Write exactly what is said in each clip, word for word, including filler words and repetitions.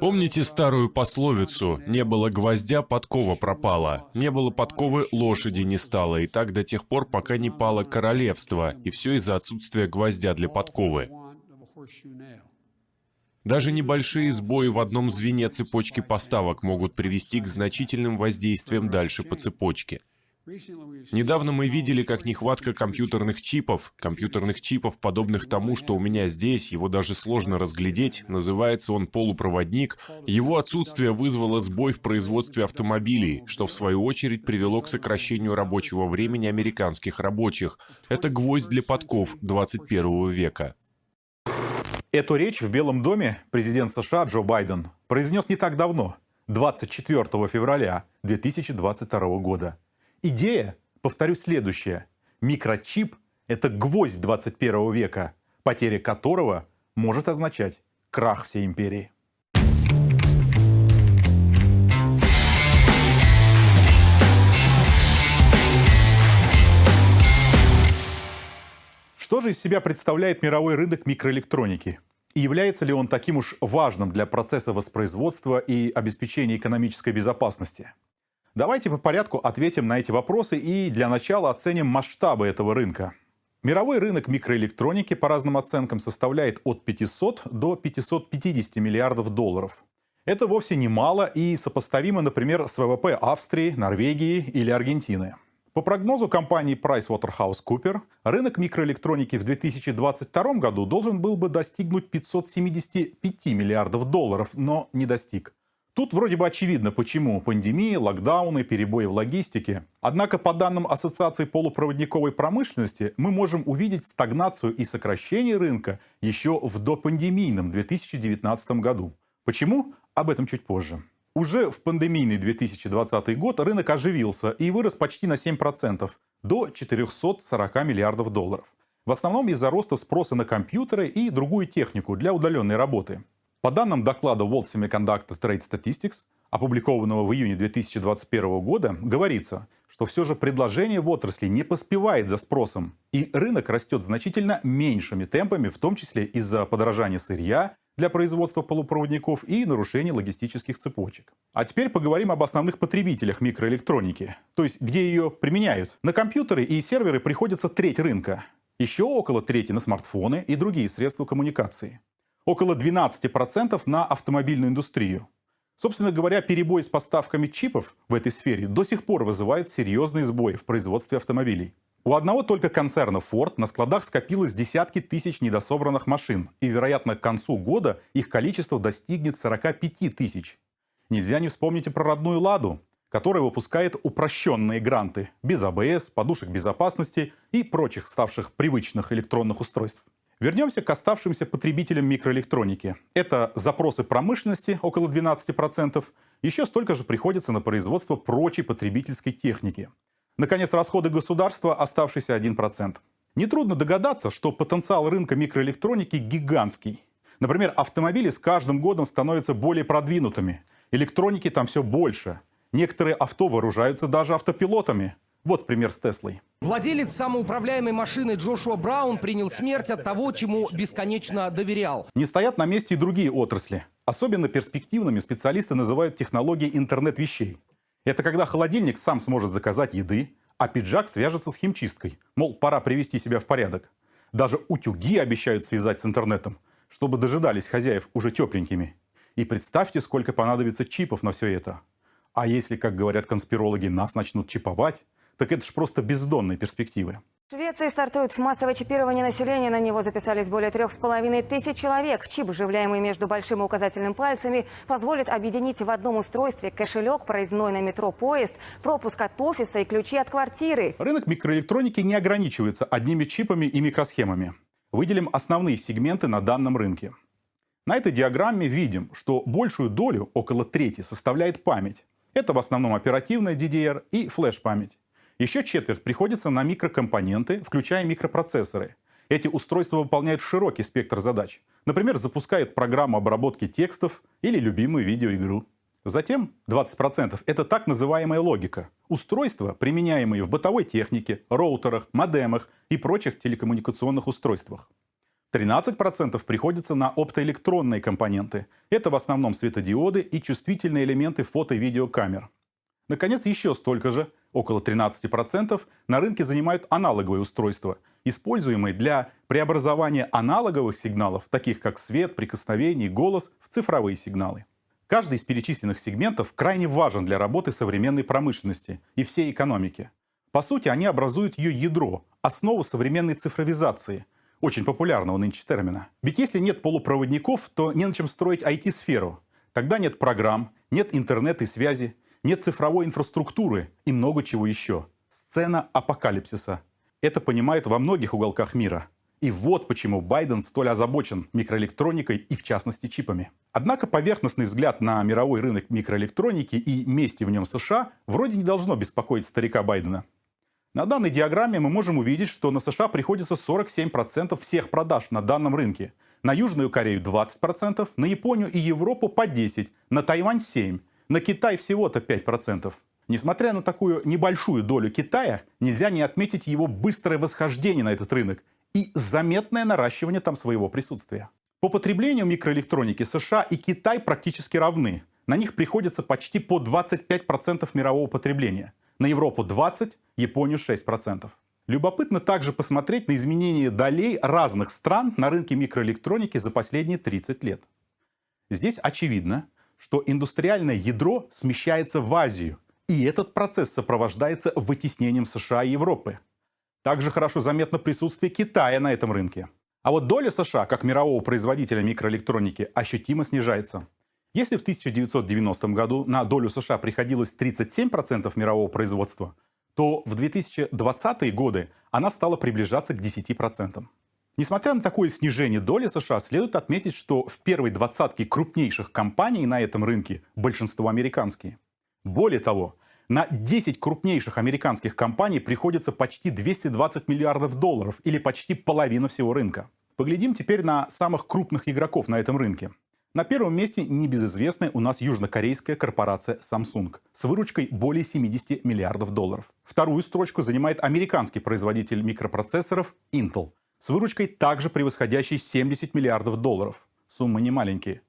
Помните старую пословицу «Не было гвоздя, подкова пропала», «Не было подковы, лошади не стало», и так до тех пор, пока не пало королевство, и все из-за отсутствия гвоздя для подковы. Даже небольшие сбои в одном звене цепочки поставок могут привести к значительным воздействиям дальше по цепочке. Недавно мы видели, как нехватка компьютерных чипов, компьютерных чипов, подобных тому, что у меня здесь, его даже сложно разглядеть, называется он полупроводник, его отсутствие вызвало сбой в производстве автомобилей, что в свою очередь привело к сокращению рабочего времени американских рабочих. Это гвоздь для подков двадцать первого века. Эту речь в Белом доме президент США Джо Байден произнес не так давно, двадцать четвёртого февраля две тысячи двадцать второго года. Идея, повторю следующее, микрочип — это гвоздь двадцать первого века, потеря которого может означать крах всей империи. Что же из себя представляет мировой рынок микроэлектроники? И является ли он таким уж важным для процесса воспроизводства и обеспечения экономической безопасности? Давайте по порядку ответим на эти вопросы и для начала оценим масштабы этого рынка. Мировой рынок микроэлектроники по разным оценкам составляет от пятисот до пятисот пятидесяти миллиардов долларов. Это вовсе не мало и сопоставимо, например, с ВВП Австрии, Норвегии или Аргентины. По прогнозу компании PricewaterhouseCoopers, рынок микроэлектроники в две тысячи двадцать втором году должен был бы достигнуть пятисот семидесяти пяти миллиардов долларов, но не достиг. Тут вроде бы очевидно, почему: пандемии, локдауны, перебои в логистике. Однако по данным Ассоциации полупроводниковой промышленности мы можем увидеть стагнацию и сокращение рынка еще в допандемийном две тысячи девятнадцатом году. Почему? Об этом чуть позже. Уже в пандемийный две тысячи двадцатый год рынок оживился и вырос почти на семь процентов, до четырёхсот сорока миллиардов долларов. В основном из-за роста спроса на компьютеры и другую технику для удаленной работы. По данным доклада World Semiconductor Trade Statistics, опубликованного в июне две тысячи двадцать первого года, говорится, что все же предложение в отрасли не поспевает за спросом, и рынок растет значительно меньшими темпами, в том числе из-за подорожания сырья для производства полупроводников и нарушения логистических цепочек. А теперь поговорим об основных потребителях микроэлектроники, то есть где ее применяют. На компьютеры и серверы приходится треть рынка, еще около трети на смартфоны и другие средства коммуникации. Около двенадцати процентов на автомобильную индустрию. Собственно говоря, перебой с поставками чипов в этой сфере до сих пор вызывает серьезные сбои в производстве автомобилей. У одного только концерна Ford на складах скопилось десятки тысяч недособранных машин, и, вероятно, к концу года их количество достигнет сорока пяти тысяч. Нельзя не вспомнить и про родную «Ладу», которая выпускает упрощенные гранты без АБС, подушек безопасности и прочих ставших привычных электронных устройств. Вернемся к оставшимся потребителям микроэлектроники. Это запросы промышленности, около двенадцати процентов. Еще столько же приходится на производство прочей потребительской техники. Наконец, расходы государства, оставшийся один процент. Нетрудно догадаться, что потенциал рынка микроэлектроники гигантский. Например, автомобили с каждым годом становятся более продвинутыми. Электроники там все больше. Некоторые авто вооружаются даже автопилотами. Вот пример с Теслой. Владелец самоуправляемой машины Джошуа Браун принял смерть от того, чему бесконечно доверял. Не стоят на месте и другие отрасли. Особенно перспективными специалисты называют технологии интернет-вещей. Это когда холодильник сам сможет заказать еды, а пиджак свяжется с химчисткой. Мол, пора привести себя в порядок. Даже утюги обещают связать с интернетом, чтобы дожидались хозяев уже тепленькими. И представьте, сколько понадобится чипов на все это. А если, как говорят конспирологи, нас начнут чиповать, так это же просто бездонные перспективы. В Швеции стартует массовое чипирование населения. На него записались более трех с половиной тысяч человек. Чип, вживляемый между большим и указательным пальцами, позволит объединить в одном устройстве кошелек, проездной на метро поезд, пропуск от офиса и ключи от квартиры. Рынок микроэлектроники не ограничивается одними чипами и микросхемами. Выделим основные сегменты на данном рынке. На этой диаграмме видим, что большую долю, около трети, составляет память. Это в основном оперативная ди ди эр и флеш-память. Еще четверть приходится на микрокомпоненты, включая микропроцессоры. Эти устройства выполняют широкий спектр задач. Например, запускают программу обработки текстов или любимую видеоигру. Затем двадцать процентов — это так называемая логика. Устройства, применяемые в бытовой технике, роутерах, модемах и прочих телекоммуникационных устройствах. тринадцать процентов приходится на оптоэлектронные компоненты. Это в основном светодиоды и чувствительные элементы фото- и видеокамер. Наконец, еще столько же, около тринадцать процентов, на рынке занимают аналоговые устройства, используемые для преобразования аналоговых сигналов, таких как свет, прикосновение, голос, в цифровые сигналы. Каждый из перечисленных сегментов крайне важен для работы современной промышленности и всей экономики. По сути, они образуют ее ядро, основу современной цифровизации, очень популярного нынче термина. Ведь если нет полупроводников, то не на чем строить ай ти-сферу. Тогда нет программ, нет интернета и связи, нет цифровой инфраструктуры и много чего еще. Сцена апокалипсиса. Это понимают во многих уголках мира. И вот почему Байден столь озабочен микроэлектроникой и, в частности, чипами. Однако поверхностный взгляд на мировой рынок микроэлектроники и месте в нем США вроде не должно беспокоить старика Байдена. На данной диаграмме мы можем увидеть, что на США приходится сорок семь процентов всех продаж на данном рынке, на Южную Корею двадцать процентов, на Японию и Европу по десять процентов, на Тайвань семь процентов, на Китай всего-то пять процентов. Несмотря на такую небольшую долю Китая, нельзя не отметить его быстрое восхождение на этот рынок и заметное наращивание там своего присутствия. По потреблению микроэлектроники США и Китай практически равны. На них приходится почти по двадцать пять процентов мирового потребления. На Европу двадцать процентов, Японию шесть процентов. Любопытно также посмотреть на изменения долей разных стран на рынке микроэлектроники за последние тридцать лет. Здесь очевидно, что индустриальное ядро смещается в Азию, и этот процесс сопровождается вытеснением США и Европы. Также хорошо заметно присутствие Китая на этом рынке. А вот доля США как мирового производителя микроэлектроники ощутимо снижается. Если в тысяча девятьсот девяностом году на долю США приходилось тридцать семь процентов мирового производства, то в две тысячи двадцатые годы она стала приближаться к десяти процентам. Несмотря на такое снижение доли США, следует отметить, что в первой двадцатке крупнейших компаний на этом рынке большинство американские. Более того, на десять крупнейших американских компаний приходится почти двести двадцать миллиардов долларов, или почти половина всего рынка. Поглядим теперь на самых крупных игроков на этом рынке. На первом месте небезызвестная у нас южнокорейская корпорация Samsung с выручкой более семидесяти миллиардов долларов. Вторую строчку занимает американский производитель микропроцессоров Intel с выручкой также превосходящей семьдесят миллиардов долларов. Суммы немаленькие.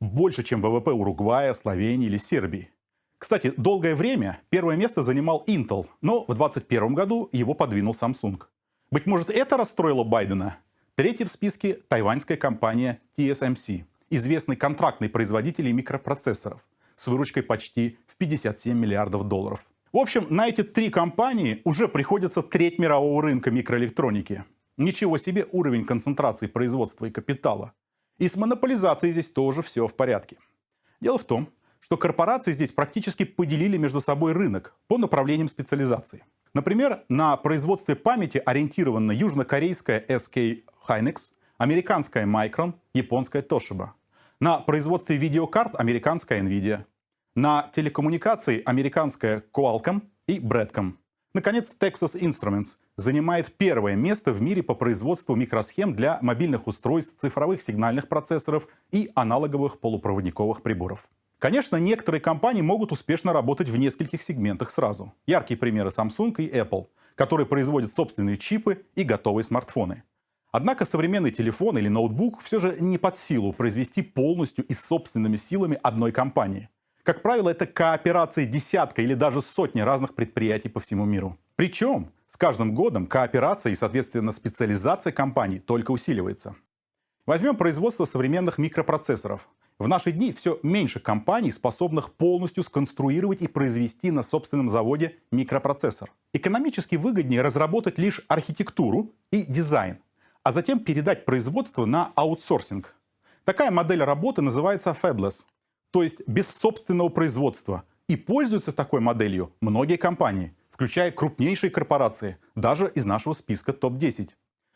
Больше, чем вэ вэ пэ Уругвая, Словении или Сербии. Кстати, долгое время первое место занимал Intel, но в две тысячи двадцать первом году его подвинул Samsung. Быть может, это расстроило Байдена? Третья в списке тайваньская компания ти эс эм си, известный контрактный производитель микропроцессоров, с выручкой почти в пятьдесят семь миллиардов долларов. В общем, на эти три компании уже приходится треть мирового рынка микроэлектроники. Ничего себе уровень концентрации производства и капитала. И с монополизацией здесь тоже все в порядке. Дело в том, что корпорации здесь практически поделили между собой рынок по направлениям специализации. Например, на производстве памяти ориентирована южнокорейская эс кей Hynix, американская Micron, японская Toshiba. На производстве видеокарт американская Nvidia. На телекоммуникации американская Qualcomm и Broadcom. Наконец, Texas Instruments занимает первое место в мире по производству микросхем для мобильных устройств, цифровых сигнальных процессоров и аналоговых полупроводниковых приборов. Конечно, некоторые компании могут успешно работать в нескольких сегментах сразу. Яркие примеры Samsung и Apple, которые производят собственные чипы и готовые смартфоны. Однако современный телефон или ноутбук все же не под силу произвести полностью и собственными силами одной компании. Как правило, это кооперации десятка или даже сотни разных предприятий по всему миру. Причем с каждым годом кооперация и, соответственно, специализация компаний только усиливается. Возьмем производство современных микропроцессоров. В наши дни все меньше компаний, способных полностью сконструировать и произвести на собственном заводе микропроцессор. Экономически выгоднее разработать лишь архитектуру и дизайн, а затем передать производство на аутсорсинг. Такая модель работы называется fabless, то есть без собственного производства. И пользуются такой моделью многие компании, включая крупнейшие корпорации, даже из нашего списка топ десять.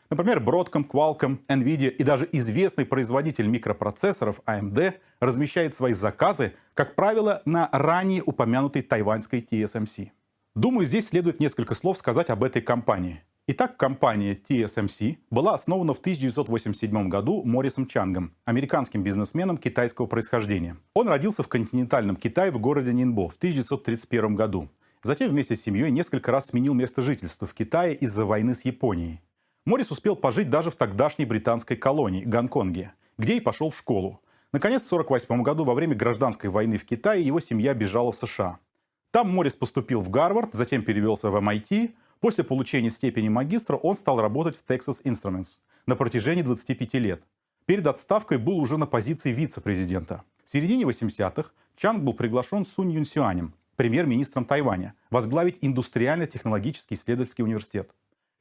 Например, Broadcom, Qualcomm, Nvidia и даже известный производитель микропроцессоров а эм дэ размещает свои заказы, как правило, на ранее упомянутой тайваньской ти эс эм си. Думаю, здесь следует несколько слов сказать об этой компании. Итак, компания ти эс эм си была основана в тысяча девятьсот восемьдесят седьмом году Морисом Чангом, американским бизнесменом китайского происхождения. Он родился в континентальном Китае в городе Нинбо в тысяча девятьсот тридцать первом году. Затем вместе с семьей несколько раз сменил место жительства в Китае из-за войны с Японией. Морис успел пожить даже в тогдашней британской колонии Гонконге, где и пошел в школу. Наконец, в тысяча девятьсот сорок восьмом году во время гражданской войны в Китае его семья бежала в США. Там Морис поступил в Гарвард, затем перевелся в эм ай ти. После получения степени магистра он стал работать в Texas Instruments на протяжении двадцати пяти лет. Перед отставкой был уже на позиции вице-президента. В середине восьмидесятых Чанг был приглашен Сун Юн Сюанем, премьер-министром Тайваня, возглавить Индустриально-технологический исследовательский университет.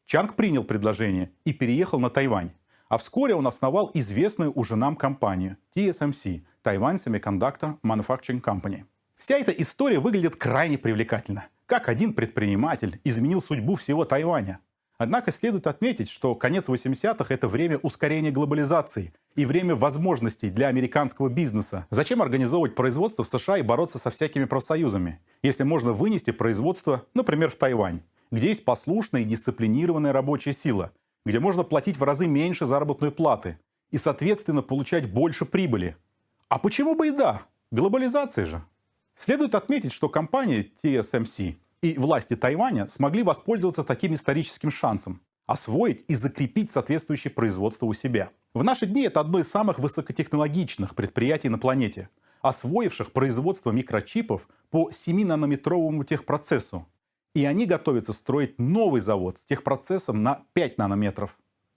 Чанг принял предложение и переехал на Тайвань, а вскоре он основал известную уже нам компанию ти эс эм си, Taiwan Semiconductor Manufacturing Company. Вся эта история выглядит крайне привлекательно. Как один предприниматель изменил судьбу всего Тайваня. Однако следует отметить, что конец восьмидесятых — это время ускорения глобализации и время возможностей для американского бизнеса. Зачем организовывать производство в США и бороться со всякими профсоюзами, если можно вынести производство, например, в Тайвань, где есть послушная и дисциплинированная рабочая сила, где можно платить в разы меньше заработной платы и, соответственно, получать больше прибыли. А почему бы и да? Глобализация же. Следует отметить, что компания ти эс эм си и власти Тайваня смогли воспользоваться таким историческим шансом, освоить и закрепить соответствующее производство у себя. В наши дни это одно из самых высокотехнологичных предприятий на планете, освоивших производство микрочипов по семинанометровому техпроцессу. И они готовятся строить новый завод с техпроцессом на пять нанометров.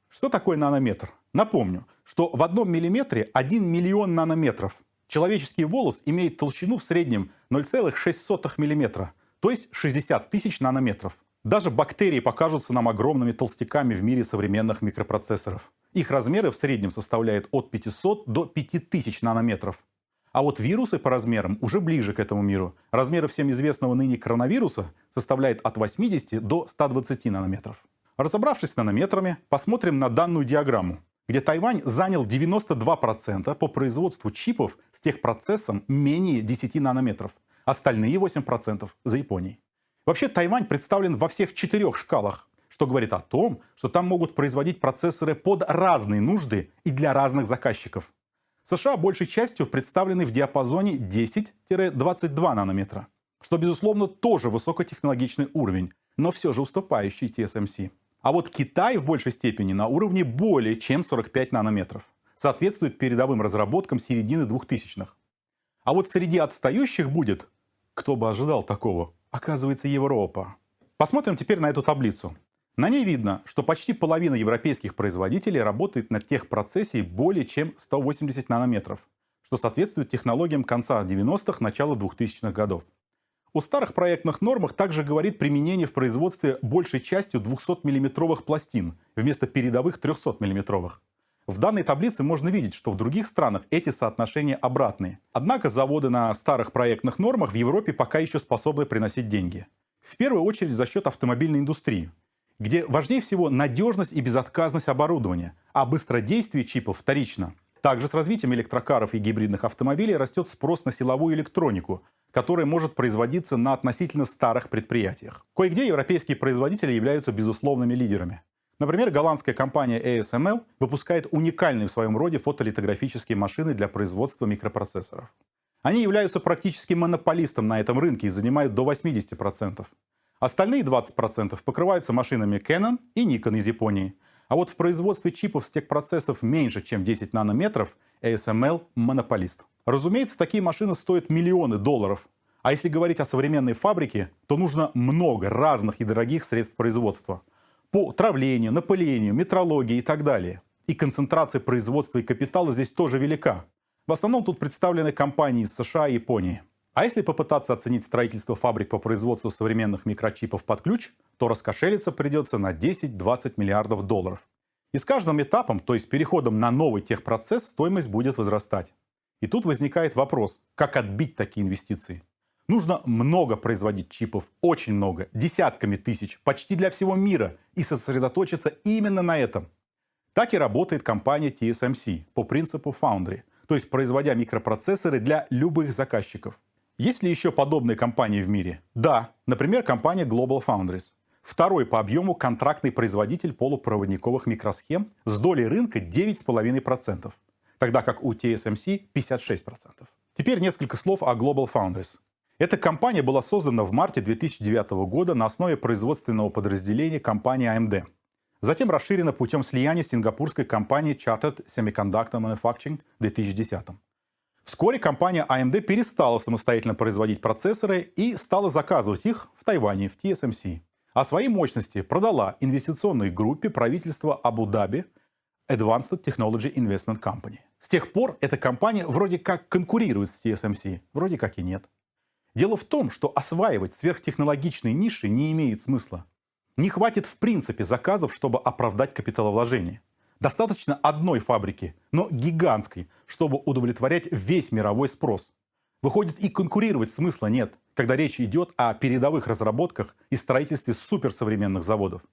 Что такое нанометр? Напомню, что в одном миллиметре один миллион нанометров. Человеческий волос имеет толщину в среднем ноль целых шесть сотых миллиметра, то есть шестьдесят тысяч нанометров. Даже бактерии покажутся нам огромными толстяками в мире современных микропроцессоров. Их размеры в среднем составляют от пятисот до пяти тысяч нанометров. А вот вирусы по размерам уже ближе к этому миру. Размеры всем известного ныне коронавируса составляют от восьмидесяти до ста двадцати нанометров. Разобравшись с нанометрами, посмотрим на данную диаграмму, где Тайвань занял девяносто два процента по производству чипов с техпроцессом менее десяти нанометров, остальные восемь процентов за Японией. Вообще Тайвань представлен во всех четырех шкалах, что говорит о том, что там могут производить процессоры под разные нужды и для разных заказчиков. США большей частью представлены в диапазоне десять-двадцать два нанометра, что, безусловно, тоже высокотехнологичный уровень, но все же уступающий ти эс эм си. А вот Китай в большей степени на уровне более чем сорок пять нанометров. Соответствует передовым разработкам середины двухтысячных. А вот среди отстающих будет, кто бы ожидал такого, оказывается, Европа. Посмотрим теперь на эту таблицу. На ней видно, что почти половина европейских производителей работает на техпроцессе более чем сто восемьдесят нанометров, что соответствует технологиям конца девяностых, начала двухтысячных годов. О старых проектных нормах также говорит применение в производстве большей частью двухсотмиллиметровых пластин вместо передовых трехсотмиллиметровых. В данной таблице можно видеть, что в других странах эти соотношения обратные. Однако заводы на старых проектных нормах в Европе пока еще способны приносить деньги. В первую очередь за счет автомобильной индустрии, где важнее всего надежность и безотказность оборудования, а быстродействие чипов вторично. Также с развитием электрокаров и гибридных автомобилей растет спрос на силовую электронику, которая может производиться на относительно старых предприятиях. Кое-где европейские производители являются безусловными лидерами. Например, голландская компания эй эс эм эл выпускает уникальные в своем роде фотолитографические машины для производства микропроцессоров. Они являются практически монополистом на этом рынке и занимают до восьмидесяти процентов. Остальные двадцать процентов покрываются машинами Canon и Nikon из Японии. А вот в производстве чипов с техпроцессов меньше, чем десять нанометров, эй эс эм эл – монополист. Разумеется, такие машины стоят миллионы долларов. А если говорить о современной фабрике, то нужно много разных и дорогих средств производства. По травлению, напылению, метрологии и так далее. И концентрация производства и капитала здесь тоже велика. В основном тут представлены компании из США и Японии. А если попытаться оценить строительство фабрик по производству современных микрочипов под ключ, то раскошелиться придется на десять-двадцать миллиардов долларов. И с каждым этапом, то есть переходом на новый техпроцесс, стоимость будет возрастать. И тут возникает вопрос, как отбить такие инвестиции. Нужно много производить чипов, очень много, десятками тысяч, почти для всего мира, и сосредоточиться именно на этом. Так и работает компания ти эс эм си по принципу Foundry, то есть производя микропроцессоры для любых заказчиков. Есть ли еще подобные компании в мире? Да, например, компания Global Foundries. Второй по объему контрактный производитель полупроводниковых микросхем с долей рынка девять целых пять десятых процента. Тогда как у ти эс эм си пятьдесят шесть процентов. Теперь несколько слов о Global Foundries. Эта компания была создана в марте две тысячи девятого года на основе производственного подразделения компании эй эм ди. Затем расширена путем слияния с сингапурской компанией Chartered Semiconductor Manufacturing в две тысячи десятом. Вскоре компания эй эм ди перестала самостоятельно производить процессоры и стала заказывать их в Тайване, в ти эс эм си. А свои мощности продала инвестиционной группе правительства Абу-Даби Advanced Technology Investment Company. С тех пор эта компания вроде как конкурирует с ти эс эм си, вроде как и нет. Дело в том, что осваивать сверхтехнологичные ниши не имеет смысла. Не хватит в принципе заказов, чтобы оправдать капиталовложение. Достаточно одной фабрики, но гигантской, чтобы удовлетворять весь мировой спрос. Выходит, и конкурировать смысла нет, когда речь идет о передовых разработках и строительстве суперсовременных заводов.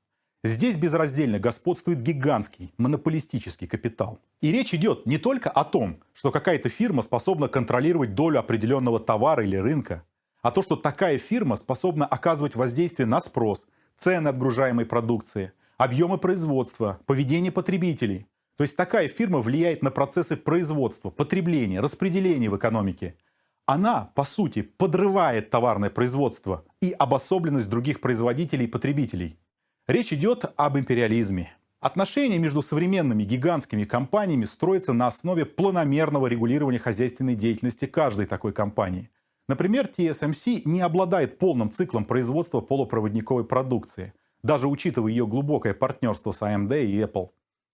Здесь безраздельно господствует гигантский монополистический капитал. И речь идет не только о том, что какая-то фирма способна контролировать долю определенного товара или рынка, а то, что такая фирма способна оказывать воздействие на спрос, цены отгружаемой продукции, объемы производства, поведение потребителей. То есть такая фирма влияет на процессы производства, потребления, распределения в экономике. Она, по сути, подрывает товарное производство и обособленность других производителей и потребителей. Речь идет об империализме. Отношения между современными гигантскими компаниями строятся на основе планомерного регулирования хозяйственной деятельности каждой такой компании. Например, ти эс эм си не обладает полным циклом производства полупроводниковой продукции, даже учитывая ее глубокое партнерство с эй эм ди и Apple.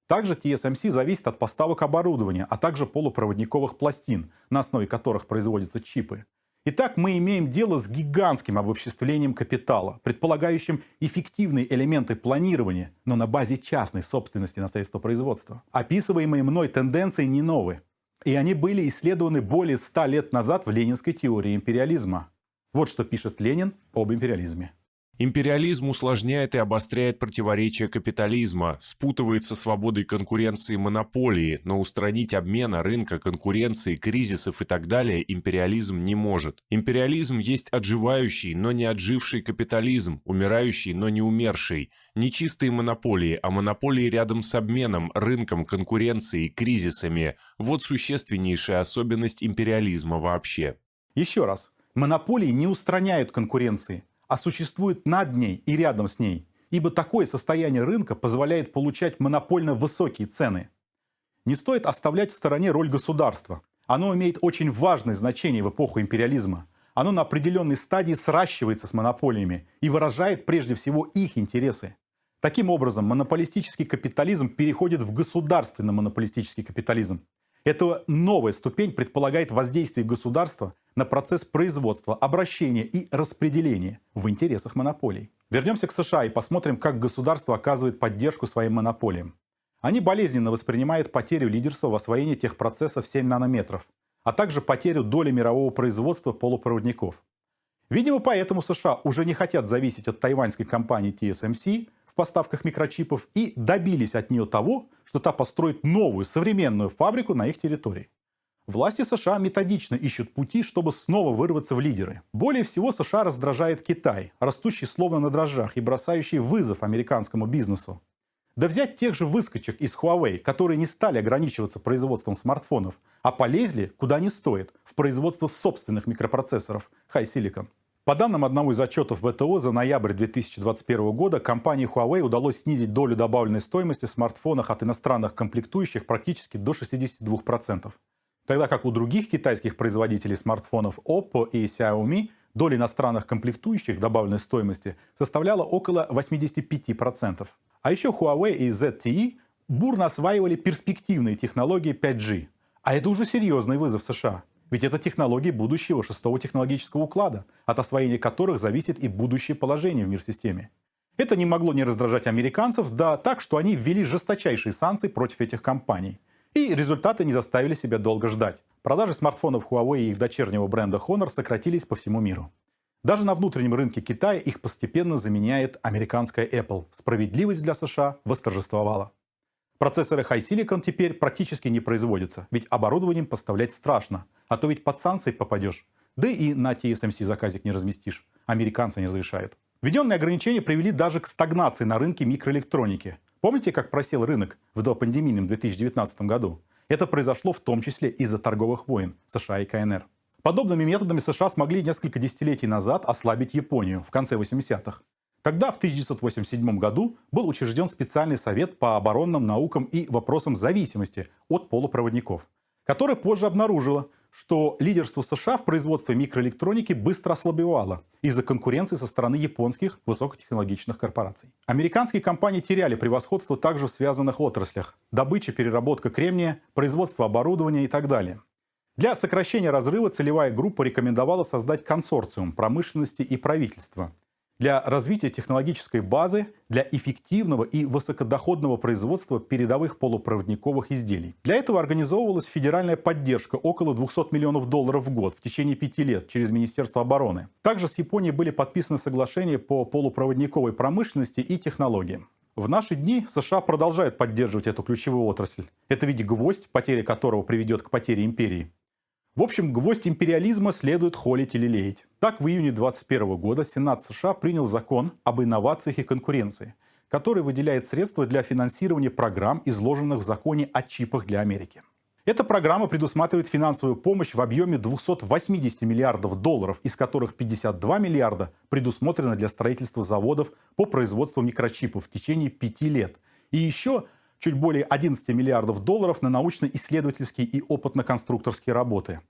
Также ти эс эм си зависит от поставок оборудования, а также полупроводниковых пластин, на основе которых производятся чипы. Итак, мы имеем дело с гигантским обобществлением капитала, предполагающим эффективные элементы планирования, но на базе частной собственности на средства производства. Описываемые мной тенденции не новые, и они были исследованы более ста лет назад в ленинской теории империализма. Вот что пишет Ленин об империализме. Империализм усложняет и обостряет противоречия капитализма, спутывает со свободой конкуренции монополии, но устранить обмена рынка, конкуренции, кризисов и так далее империализм не может. Империализм есть отживающий, но не отживший капитализм, умирающий, но не умерший. Не чистые монополии, а монополии рядом с обменом, рынком, конкуренцией, кризисами. Вот существеннейшая особенность империализма вообще. Еще раз. Монополии не устраняют конкуренции, а существует над ней и рядом с ней, ибо такое состояние рынка позволяет получать монопольно высокие цены. Не стоит оставлять в стороне роль государства. Оно имеет очень важное значение в эпоху империализма. Оно на определенной стадии сращивается с монополиями и выражает прежде всего их интересы. Таким образом, монополистический капитализм переходит в государственно-монополистический капитализм. Эта новая ступень предполагает воздействие государства на процесс производства, обращения и распределения в интересах монополий. Вернемся к США и посмотрим, как государство оказывает поддержку своим монополиям. Они болезненно воспринимают потерю лидерства в освоении техпроцессов семь нанометров, а также потерю доли мирового производства полупроводников. Видимо, поэтому США уже не хотят зависеть от тайваньской компании ти эс эм си в поставках микрочипов и добились от нее того, что та построит новую современную фабрику на их территории. Власти США методично ищут пути, чтобы снова вырваться в лидеры. Более всего США раздражает Китай, растущий словно на дрожжах и бросающий вызов американскому бизнесу. Да взять тех же выскочек из Huawei, которые не стали ограничиваться производством смартфонов, а полезли, куда не стоит, в производство собственных микропроцессоров HiSilicon. По данным одного из отчетов вэ тэ о за ноябрь две тысячи двадцать первого года, компании Huawei удалось снизить долю добавленной стоимости в смартфонах от иностранных комплектующих практически до шестидесяти двух процентов. Тогда как у других китайских производителей смартфонов Oppo и Xiaomi доля иностранных комплектующих добавленной стоимости составляла около восьмидесяти пяти процентов. А еще Huawei и зет тэ и бурно осваивали перспективные технологии пять джи. А это уже серьезный вызов США. Ведь это технологии будущего шестого технологического уклада, от освоения которых зависит и будущее положение в мир-системе. Это не могло не раздражать американцев, да так, что они ввели жесточайшие санкции против этих компаний. И результаты не заставили себя долго ждать. Продажи смартфонов Huawei и их дочернего бренда Honor сократились по всему миру. Даже на внутреннем рынке Китая их постепенно заменяет американская Apple. Справедливость для США восторжествовала. Процессоры HiSilicon теперь практически не производятся, ведь оборудованием поставлять страшно. А то ведь под санкции попадешь. Да и на ти эс эм си заказик не разместишь. Американцы не разрешают. Введенные ограничения привели даже к стагнации на рынке микроэлектроники. Помните, как просел рынок в допандемийном две тысячи девятнадцатом году? Это произошло в том числе из-за торговых войн США и КНР. Подобными методами США смогли несколько десятилетий назад ослабить Японию в конце восьмидесятых. Тогда в тысяча девятьсот восемьдесят седьмом году был учрежден специальный совет по оборонным наукам и вопросам зависимости от полупроводников, который позже обнаружила, что лидерство США в производстве микроэлектроники быстро ослабевало из-за конкуренции со стороны японских высокотехнологичных корпораций. Американские компании теряли превосходство также в связанных отраслях – добыча, переработка кремния, производство оборудования и так далее. Для сокращения разрыва целевая группа рекомендовала создать консорциум промышленности и правительства для развития технологической базы для эффективного и высокодоходного производства передовых полупроводниковых изделий. Для этого организовывалась федеральная поддержка около двухсот миллионов долларов в год в течение пяти лет через Министерство обороны. Также с Японией были подписаны соглашения по полупроводниковой промышленности и технологиям. В наши дни США продолжают поддерживать эту ключевую отрасль. Это ведь гвоздь, потеря которого приведет к потере империи. В общем, гвоздь империализма следует холить и лелеять. Так, в июне две тысячи двадцать первого года Сенат США принял закон об инновациях и конкуренции, который выделяет средства для финансирования программ, изложенных в законе о чипах для Америки. Эта программа предусматривает финансовую помощь в объеме двухсот восьмидесяти миллиардов долларов, из которых пятьдесят два миллиарда предусмотрено для строительства заводов по производству микрочипов в течение пяти лет. И еще чуть более одиннадцати миллиардов долларов на научно-исследовательские и опытно-конструкторские работы.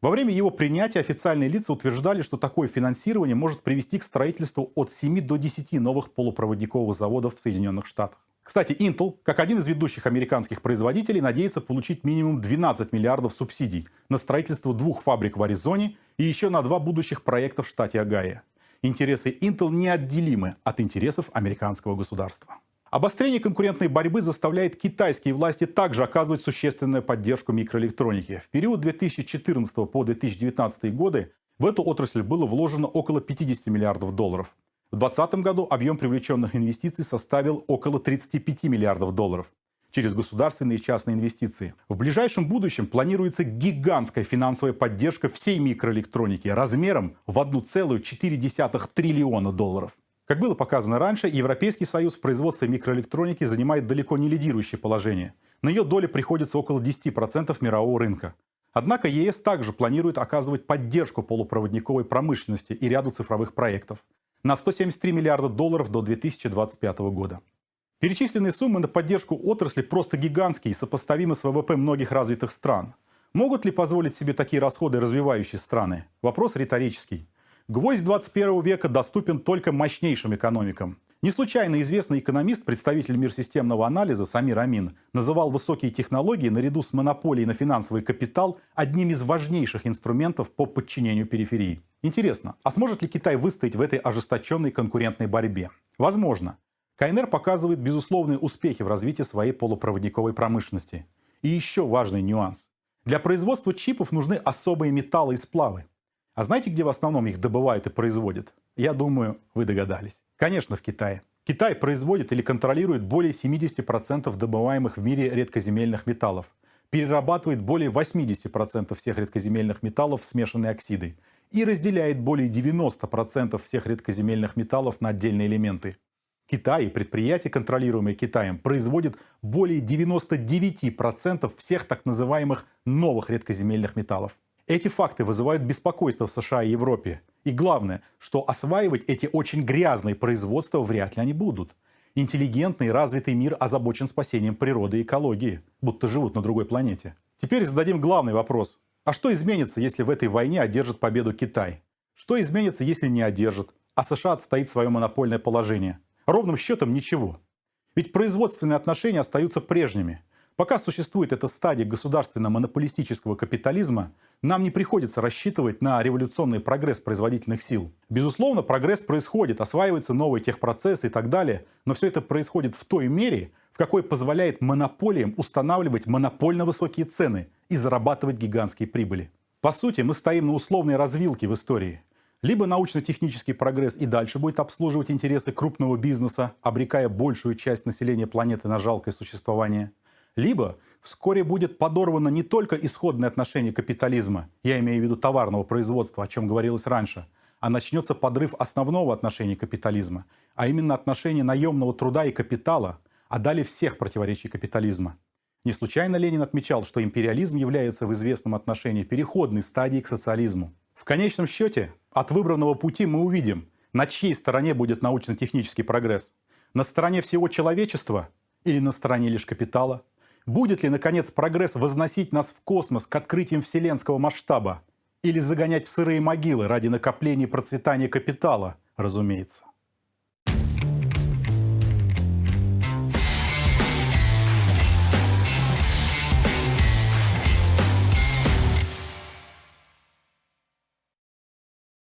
Во время его принятия официальные лица утверждали, что такое финансирование может привести к строительству от семи до десяти новых полупроводниковых заводов в Соединенных Штатах. Кстати, Intel, как один из ведущих американских производителей, надеется получить минимум двенадцать миллиардов субсидий на строительство двух фабрик в Аризоне и еще на два будущих проекта в штате Огайо. Интересы Intel неотделимы от интересов американского государства. Обострение конкурентной борьбы заставляет китайские власти также оказывать существенную поддержку микроэлектронике. В период две тысячи четырнадцатого по две тысячи девятнадцатый годы в эту отрасль было вложено около пятидесяти миллиардов долларов. В две тысячи двадцатом году объем привлеченных инвестиций составил около тридцати пяти миллиардов долларов через государственные и частные инвестиции. В ближайшем будущем планируется гигантская финансовая поддержка всей микроэлектроники размером в одна целая четыре десятых триллиона долларов. Как было показано раньше, Европейский Союз в производстве микроэлектроники занимает далеко не лидирующее положение. На ее долю приходится около десяти процентов мирового рынка. Однако ЕС также планирует оказывать поддержку полупроводниковой промышленности и ряду цифровых проектов на сто семьдесят три миллиарда долларов до две тысячи двадцать пятого года. Перечисленные суммы на поддержку отрасли просто гигантские и сопоставимы с вэ вэ пэ многих развитых стран. Могут ли позволить себе такие расходы развивающие страны? Вопрос риторический. Гвоздь двадцать первого века доступен только мощнейшим экономикам. Не случайно известный экономист, представитель мирсистемного анализа Самир Амин называл высокие технологии наряду с монополией на финансовый капитал одним из важнейших инструментов по подчинению периферии. Интересно, а сможет ли Китай выстоять в этой ожесточенной конкурентной борьбе? Возможно. КНР показывает безусловные успехи в развитии своей полупроводниковой промышленности. И еще важный нюанс. Для производства чипов нужны особые металлы и сплавы. А знаете, где в основном их добывают и производят? Я думаю, вы догадались. Конечно, в Китае. Китай производит или контролирует более семидесяти процентов добываемых в мире редкоземельных металлов, перерабатывает более восьмидесяти процентов всех редкоземельных металлов в смешанные оксиды и разделяет более девяноста процентов всех редкоземельных металлов на отдельные элементы. Китай и предприятия, контролируемые Китаем, производят более девяноста девяти процентов всех так называемых новых редкоземельных металлов. Эти факты вызывают беспокойство в США и Европе. И главное, что осваивать эти очень грязные производства вряд ли они будут. Интеллигентный и развитый мир озабочен спасением природы и экологии, будто живут на другой планете. Теперь зададим главный вопрос. А что изменится, если в этой войне одержит победу Китай? Что изменится, если не одержит, а США отстоит свое монопольное положение? Ровным счетом ничего. Ведь производственные отношения остаются прежними. Пока существует эта стадия государственно-монополистического капитализма, нам не приходится рассчитывать на революционный прогресс производительных сил. Безусловно, прогресс происходит, осваиваются новые техпроцессы и так далее, но все это происходит в той мере, в какой позволяет монополиям устанавливать монопольно высокие цены и зарабатывать гигантские прибыли. По сути, мы стоим на условной развилке в истории. Либо научно-технический прогресс и дальше будет обслуживать интересы крупного бизнеса, обрекая большую часть населения планеты на жалкое существование, либо вскоре будет подорвано не только исходное отношение капитализма, я имею в виду товарного производства, о чем говорилось раньше, а начнется подрыв основного отношения капитализма, а именно отношение наемного труда и капитала, а далее всех противоречий капитализма. Не случайно Ленин отмечал, что империализм является в известном отношении переходной стадией к социализму. В конечном счете, от выбранного пути мы увидим, На чьей стороне будет научно-технический прогресс? На стороне всего человечества или на стороне лишь капитала? Будет ли, наконец, прогресс возносить нас в космос к открытиям вселенского масштаба? Или загонять в сырые могилы ради накопления и процветания капитала, разумеется?